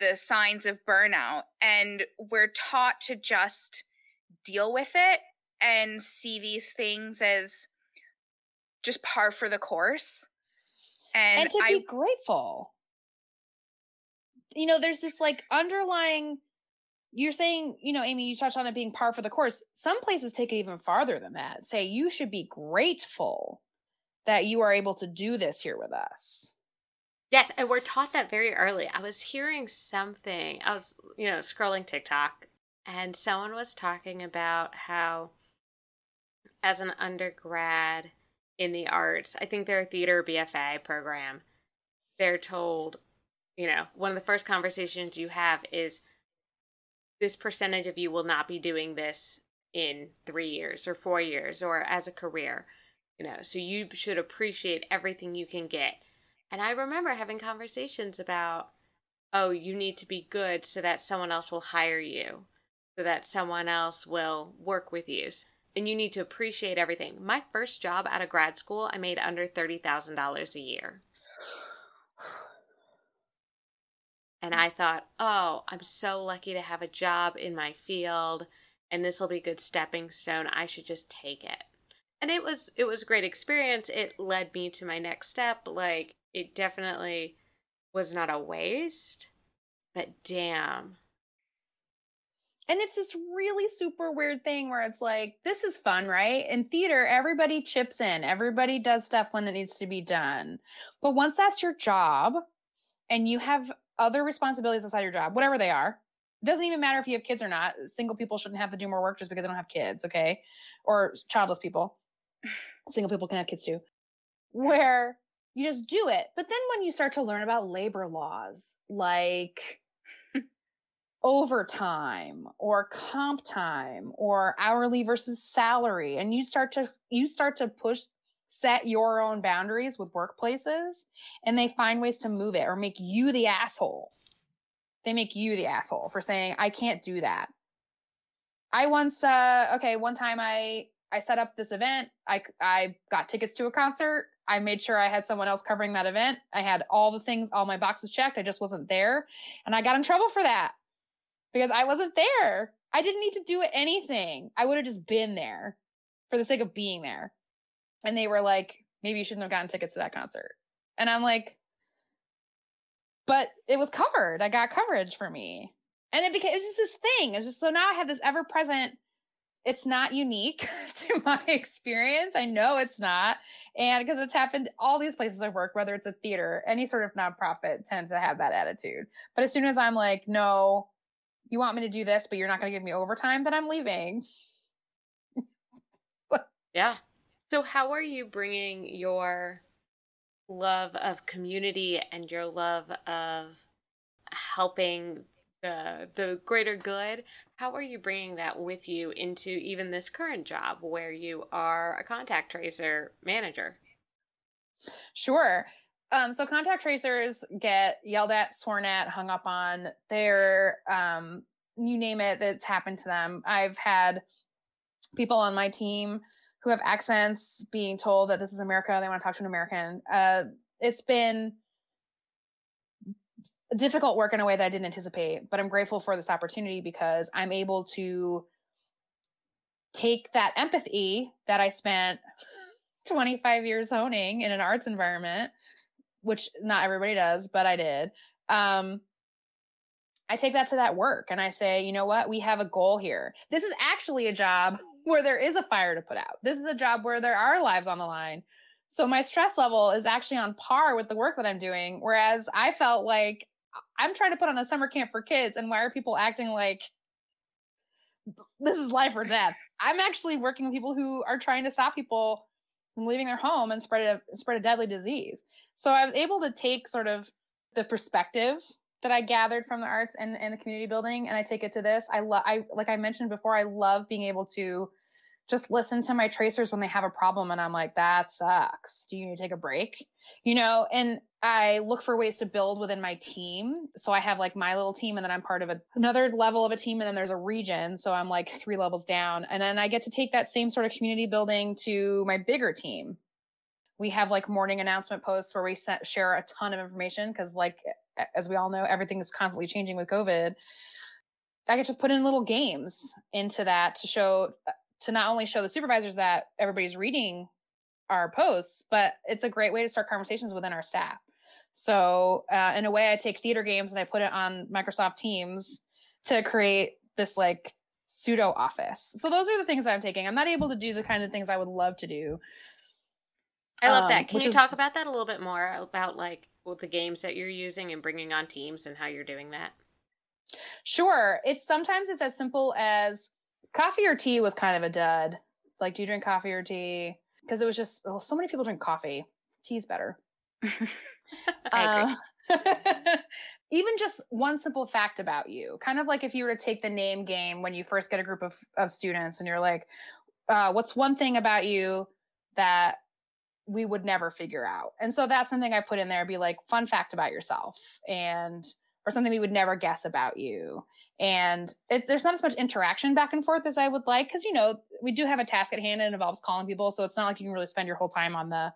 the signs of burnout, and we're taught to just deal with it and see these things as just par for the course, and to be grateful. You know, there's this like underlying, you're saying, you know, Amy, you touched on it being par for the course. Some places take it even farther than that, say you should be grateful that you are able to do this here with us. Yes, and we're taught that very early. I was hearing something. I was, you know, scrolling TikTok, and someone was talking about how as an undergrad in the arts, I think their theater BFA program, they're told, you know, one of the first conversations you have is this percentage of you will not be doing this in 3 years or 4 years or as a career, you know, so you should appreciate everything you can get. And I remember having conversations about, oh, you need to be good so that someone else will hire you, so that someone else will work with you. And you need to appreciate everything. My first job out of grad school, I made under $30,000 a year. And I thought, oh, I'm so lucky to have a job in my field, and this will be a good stepping stone. I should just take it. And it was a great experience. It led me to my next step. Like, it definitely was not a waste, but damn. And it's this really super weird thing where it's like, this is fun, right? In theater, everybody chips in. Everybody does stuff when it needs to be done. But once that's your job and you have other responsibilities inside your job, whatever they are, it doesn't even matter if you have kids or not. Single people shouldn't have to do more work just because they don't have kids, okay? Or childless people. Single people can have kids too. Where you just do it. But then when you start to learn about labor laws, like overtime or comp time or hourly versus salary, and you start to set your own boundaries with workplaces, and they find ways to move it or make you the asshole. They make you the asshole for saying, I can't do that. I once, one time I set up this event. I got tickets to a concert. I made sure I had someone else covering that event. I had all the things, all my boxes checked. I just wasn't there. And I got in trouble for that because I wasn't there. I didn't need to do anything. I would have just been there for the sake of being there. And they were like, maybe you shouldn't have gotten tickets to that concert. And I'm like, but it was covered. I got coverage for me. And it was just this thing. It's just, so now I have this ever-present, it's not unique to my experience. I know it's not. And because it's happened all these places I've worked, whether it's a theater, any sort of nonprofit tends to have that attitude. But as soon as I'm like, no, you want me to do this, but you're not going to give me overtime, then I'm leaving. Yeah. So how are you bringing your love of community and your love of helping the greater good, how are you bringing that with you into even this current job where you are a contact tracer manager? Sure. So contact tracers get yelled at, sworn at, hung up on. They're, you name it, that's happened to them. I've had people on my team who have accents being told that this is America, they want to talk to an American. It's been difficult work in a way that I didn't anticipate, but I'm grateful for this opportunity because I'm able to take that empathy that I spent 25 years honing in an arts environment, which not everybody does, but I did. I take that to that work and I say, you know what, we have a goal here. This is actually a job where there is a fire to put out. This is a job where there are lives on the line. So my stress level is actually on par with the work that I'm doing. Whereas I felt like I'm trying to put on a summer camp for kids, and why are people acting like this is life or death? I'm actually working with people who are trying to stop people from leaving their home and spread a deadly disease. So I was able to take sort of the perspective that I gathered from the arts and the community building, and I take it to this. Like I mentioned before, I love being able to just listen to my tracers when they have a problem, and I'm like, that sucks. Do you need to take a break? You know, and I look for ways to build within my team. So I have like my little team, and then I'm part of another level of a team, and then there's a region. So I'm like 3 levels down. And then I get to take that same sort of community building to my bigger team. We have like morning announcement posts where we share a ton of information because, like, as we all know, everything is constantly changing with COVID. I get to put in little games into that to show, to not only show the supervisors that everybody's reading our posts, but it's a great way to start conversations within our staff. So in a way, I take theater games and I put it on Microsoft Teams to create this like pseudo office. So those are the things I'm taking. I'm not able to do the kind of things I would love to do. I love that. Can you talk about that a little bit more, about like the games that you're using and bringing on teams and how you're doing that? Sure. Sometimes it's as simple as coffee or tea was kind of a dud. Like, do you drink coffee or tea? Because it was just, so many people drink coffee. Tea's better. I agree. Even just one simple fact about you. Kind of like if you were to take the name game when you first get a group of students and you're like, what's one thing about you that we would never figure out? And so that's something I put in there, be like, fun fact about yourself, and or something we would never guess about you. And there's not as much interaction back and forth as I would like, because, you know, we do have a task at hand and it involves calling people. So it's not like you can really spend your whole time on the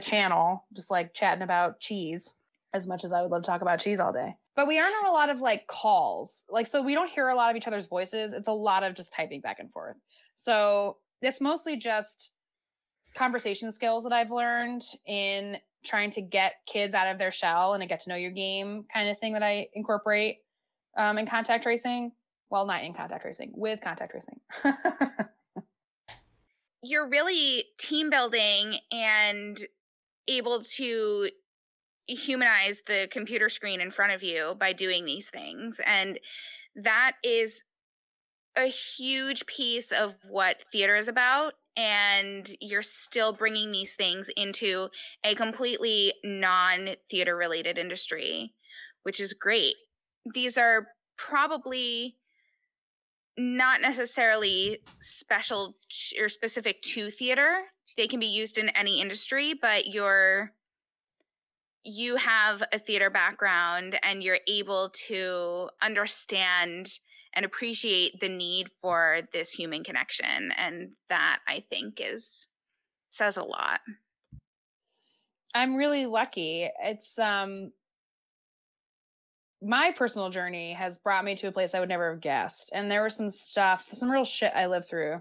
channel, just like chatting about cheese, as much as I would love to talk about cheese all day. But we aren't on a lot of like calls. Like, so we don't hear a lot of each other's voices. It's a lot of just typing back and forth. So it's mostly just conversation skills that I've learned in trying to get kids out of their shell and a get to know your game kind of thing that I incorporate in contact tracing. Well, not in contact tracing, with contact tracing. You're really team building and able to humanize the computer screen in front of you by doing these things. And that is a huge piece of what theater is about. And you're still bringing these things into a completely non-theater related industry, which is great. These are probably not necessarily special or specific to theater. They can be used in any industry, but you have a theater background and you're able to understand and appreciate the need for this human connection. And that, I think, says a lot. I'm really lucky. It's my personal journey has brought me to a place I would never have guessed. And there was some real shit I lived through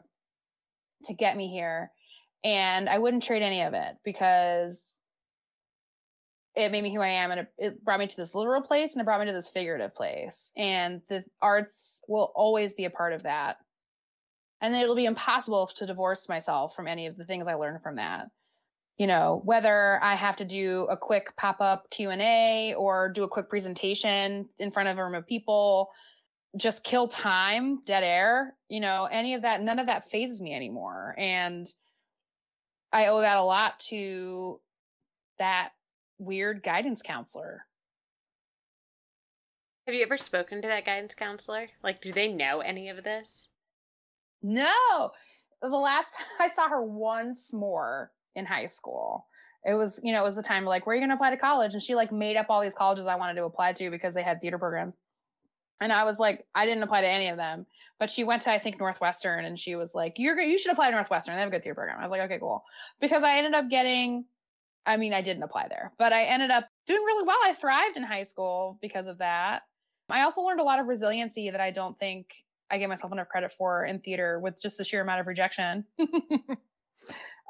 to get me here. And I wouldn't trade any of it because it made me who I am, and it brought me to this literal place, and it brought me to this figurative place. And the arts will always be a part of that. And it'll be impossible to divorce myself from any of the things I learned from that. You know, whether I have to do a quick pop-up Q&A or do a quick presentation in front of a room of people, just kill time, dead air, you know, any of that, none of that phases me anymore. And I owe that a lot to that weird guidance counselor. Have you ever spoken to that guidance counselor? Like, do they know any of this? No. The last time I saw her once more in high school, it was, you know, it was the time like, where are you going to apply to college? And she like made up all these colleges I wanted to apply to because they had theater programs. And I was like, I didn't apply to any of them, but she went to, I think, Northwestern, and she was like, you should apply to Northwestern. They have a good theater program. I was like, okay, cool. Because I ended up getting, I mean, I didn't apply there, but I ended up doing really well. I thrived in high school because of that. I also learned a lot of resiliency that I don't think I give myself enough credit for in theater, with just the sheer amount of rejection.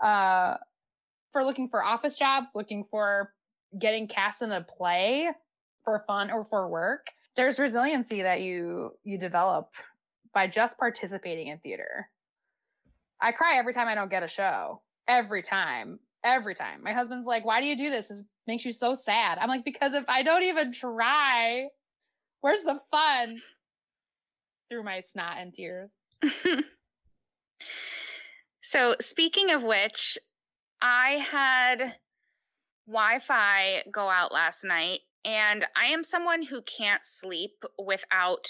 For looking for office jobs, looking for getting cast in a play for fun or for work. There's resiliency that you develop by just participating in theater. I cry every time I don't get a show. Every time. My husband's like, why do you do this? This makes you so sad. I'm like, because if I don't even try, where's the fun? Through my snot and tears. So speaking of which, I had Wi-Fi go out last night. And I am someone who can't sleep without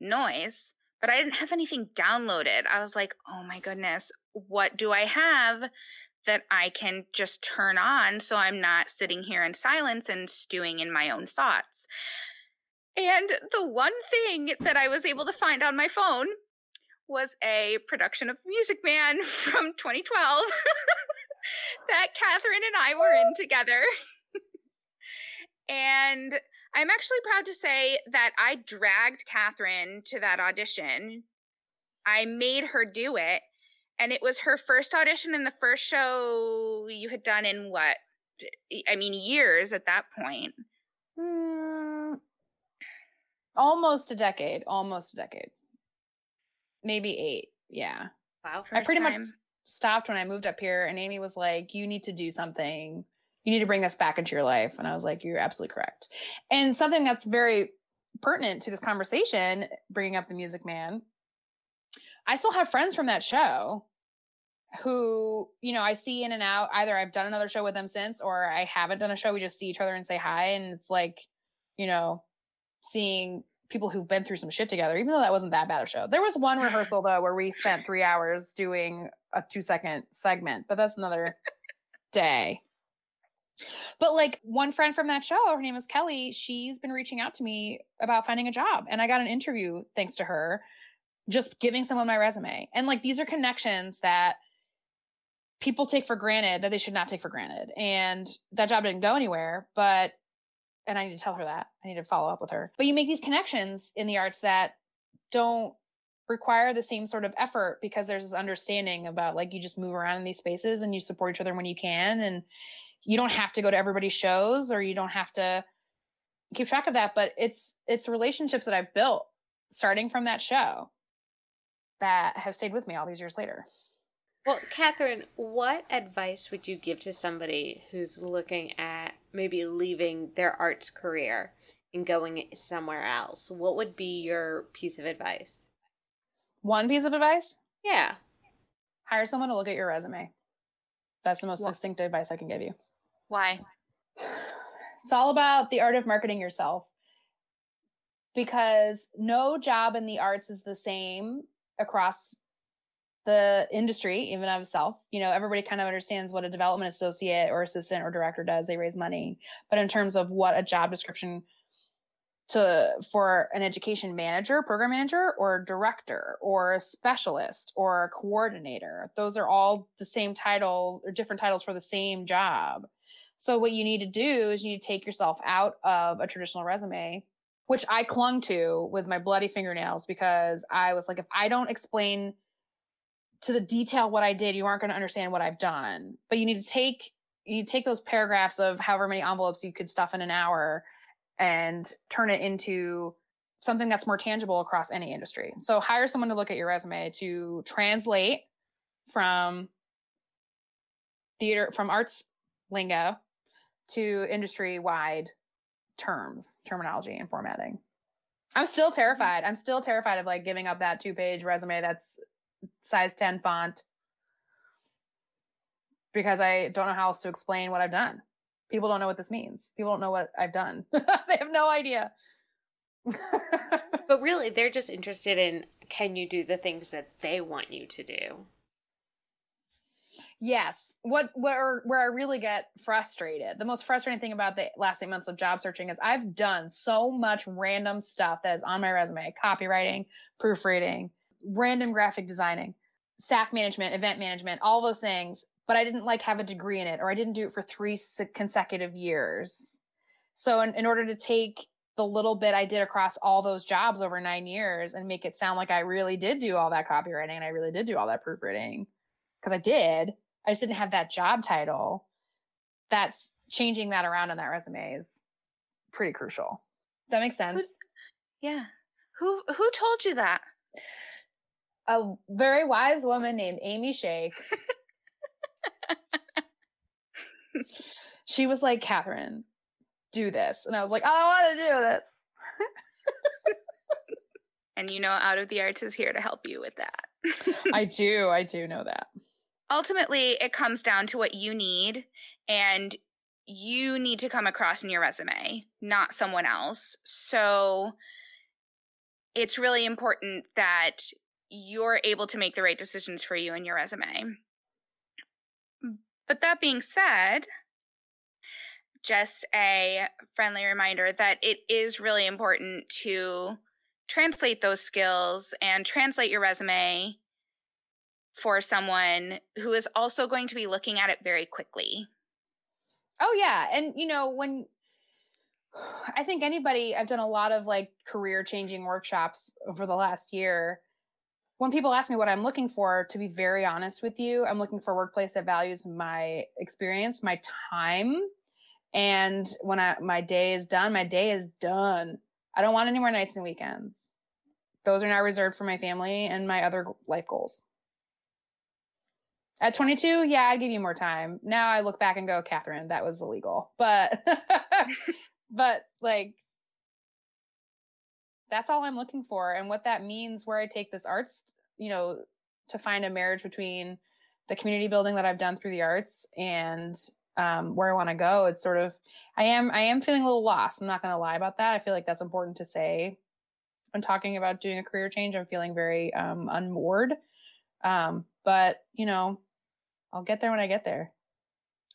noise, but I didn't have anything downloaded. I was like, oh my goodness, what do I have that I can just turn on so I'm not sitting here in silence and stewing in my own thoughts? And the one thing that I was able to find on my phone was a production of Music Man from 2012 that Catherine and I were in together. And I'm actually proud to say that I dragged Catherine to that audition. I made her do it. And it was her first audition and the first show you had done in what? I mean, years at that point. Almost a decade. Maybe 8. Yeah. Wow. I pretty much stopped when I moved up here, and Amy was like, you need to do something. You need to bring this back into your life. And I was like, you're absolutely correct. And something that's very pertinent to this conversation, bringing up the Music Man, I still have friends from that show who, you know, I see in and out. Either I've done another show with them since, or I haven't done a show. We just see each other and say hi. And it's like, you know, seeing people who've been through some shit together, even though that wasn't that bad of a show. There was one rehearsal, though, where we spent 3 hours doing a 2-second segment, but that's another day. But like one friend from that show, her name is Kelly, she's been reaching out to me about finding a job. And I got an interview thanks to her, just giving someone my resume. And like, these are connections that people take for granted, that they should not take for granted. And that job didn't go anywhere, but, and I need to tell her that. I need to follow up with her. But you make these connections in the arts that don't require the same sort of effort, because there's this understanding about like, you just move around in these spaces and you support each other when you can. And you don't have to go to everybody's shows, or you don't have to keep track of that. But it's relationships that I've built starting from that show that have stayed with me all these years later. Well, Catherine, what advice would you give to somebody who's looking at maybe leaving their arts career and going somewhere else? What would be your piece of advice? One piece of advice? Yeah. Hire someone to look at your resume. That's the most succinct advice I can give you. Why? It's all about the art of marketing yourself, because no job in the arts is the same across the industry, even of itself. You know, everybody kind of understands what a development associate or assistant or director does. They raise money. But in terms of what a job description for an education manager, program manager, or director, or a specialist, or a coordinator, those are all the same titles or different titles for the same job. So what you need to do is you need to take yourself out of a traditional resume, which I clung to with my bloody fingernails, because I was like, if I don't explain to the detail what I did, you aren't going to understand what I've done. But you need to take those paragraphs of however many envelopes you could stuff in an hour and turn it into something that's more tangible across any industry. So hire someone to look at your resume to translate from theater, from arts lingo to industry-wide terms, terminology, and formatting. I'm still terrified of like giving up that 2-page resume that's size 10 font. because I don't know how else to explain what I've done. People don't know what this means. People don't know what I've done. They have no idea. But really, they're just interested in, can you do the things that they want you to do? Yes. Where I really get frustrated, the most frustrating thing about the last 8 months of job searching is I've done so much random stuff that is on my resume: copywriting, proofreading, random graphic designing, staff management, event management, all those things. But I didn't have a degree in it, or I didn't do it for 3 consecutive years. So in order to take the little bit I did across all those jobs over 9 years and make it sound like I really did do all that copywriting and I really did do all that proofreading, because I did, I just didn't have that job title. That's changing that around on that resume is pretty crucial. Does that make sense? Yeah. Who told you that? A very wise woman named Amy Shaikh. She was like, Catherine, do this. And I was like, I don't want to do this. And Out of the Arts is here to help you with that. I do know that. Ultimately, it comes down to what you need, and you need to come across in your resume, not someone else. So it's really important that you're able to make the right decisions for you in your resume. But that being said, just a friendly reminder that it is really important to translate those skills and translate your resume for someone who is also going to be looking at it very quickly. Oh, yeah. And, when I think anybody, I've done a lot of career changing workshops over the last year. When people ask me what I'm looking for, to be very honest with you, I'm looking for a workplace that values my experience, my time. And when my day is done, my day is done. I don't want any more nights and weekends. Those are now reserved for my family and my other life goals. At 22, yeah, I'd give you more time. Now I look back and go, Catherine, that was illegal. But, that's all I'm looking for. And what that means, where I take this arts, to find a marriage between the community building that I've done through the arts and where I want to go. It's sort of, I am feeling a little lost. I'm not going to lie about that. I feel like that's important to say when talking about doing a career change. I'm feeling very unmoored. But, I'll get there when I get there.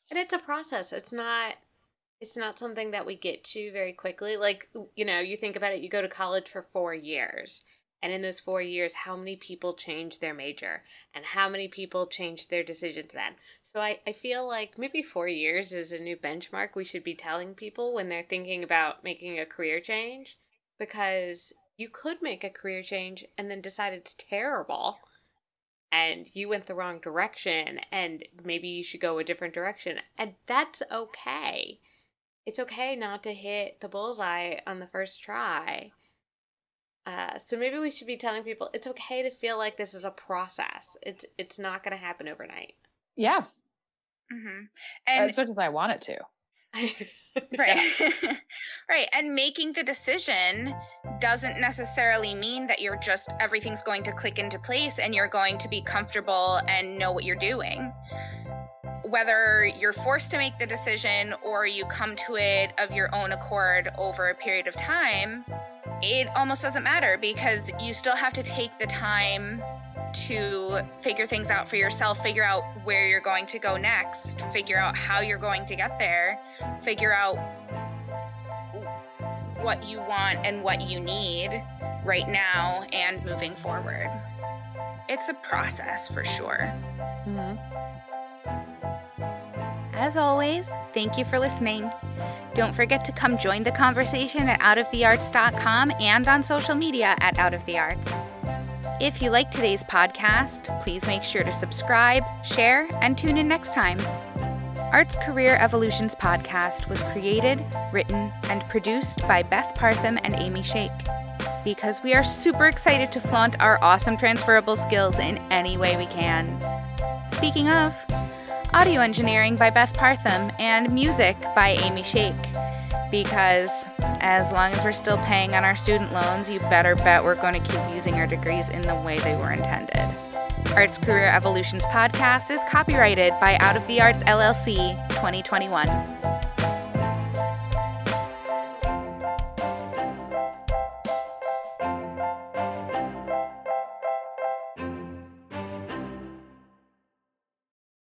And it's a process. It's not something that we get to very quickly. You think about it, you go to college for 4 years. And in those 4 years, how many people change their major? And how many people change their decisions then? So I feel like maybe 4 years is a new benchmark we should be telling people when they're thinking about making a career change. Because you could make a career change and then decide it's terrible. And you went the wrong direction. And maybe you should go a different direction. And that's okay. It's okay not to hit the bullseye on the first try. So maybe we should be telling people it's okay to feel like this is a process. It's not going to happen overnight. Yeah. Mm-hmm. And as much as I want it to. Right. Right. And making the decision doesn't necessarily mean that you're just, everything's going to click into place and you're going to be comfortable and know what you're doing. Whether you're forced to make the decision or you come to it of your own accord over a period of time, it almost doesn't matter because you still have to take the time to figure things out for yourself, figure out where you're going to go next, figure out how you're going to get there, figure out what you want and what you need right now and moving forward. It's a process for sure. Mm-hmm. As always, thank you for listening. Don't forget to come join the conversation at outofthearts.com and on social media at Out of the Arts. If you like today's podcast, please make sure to subscribe, share, and tune in next time. Arts Career Evolutions podcast was created, written, and produced by Beth Partham and Amy Shaikh. Because we are super excited to flaunt our awesome transferable skills in any way we can. Speaking of... audio engineering by Beth Partham and music by Amy Shaikh. Because as long as we're still paying on our student loans, you better bet we're going to keep using our degrees in the way they were intended. Arts Career Evolutions podcast is copyrighted by Out of the Arts, LLC, 2021.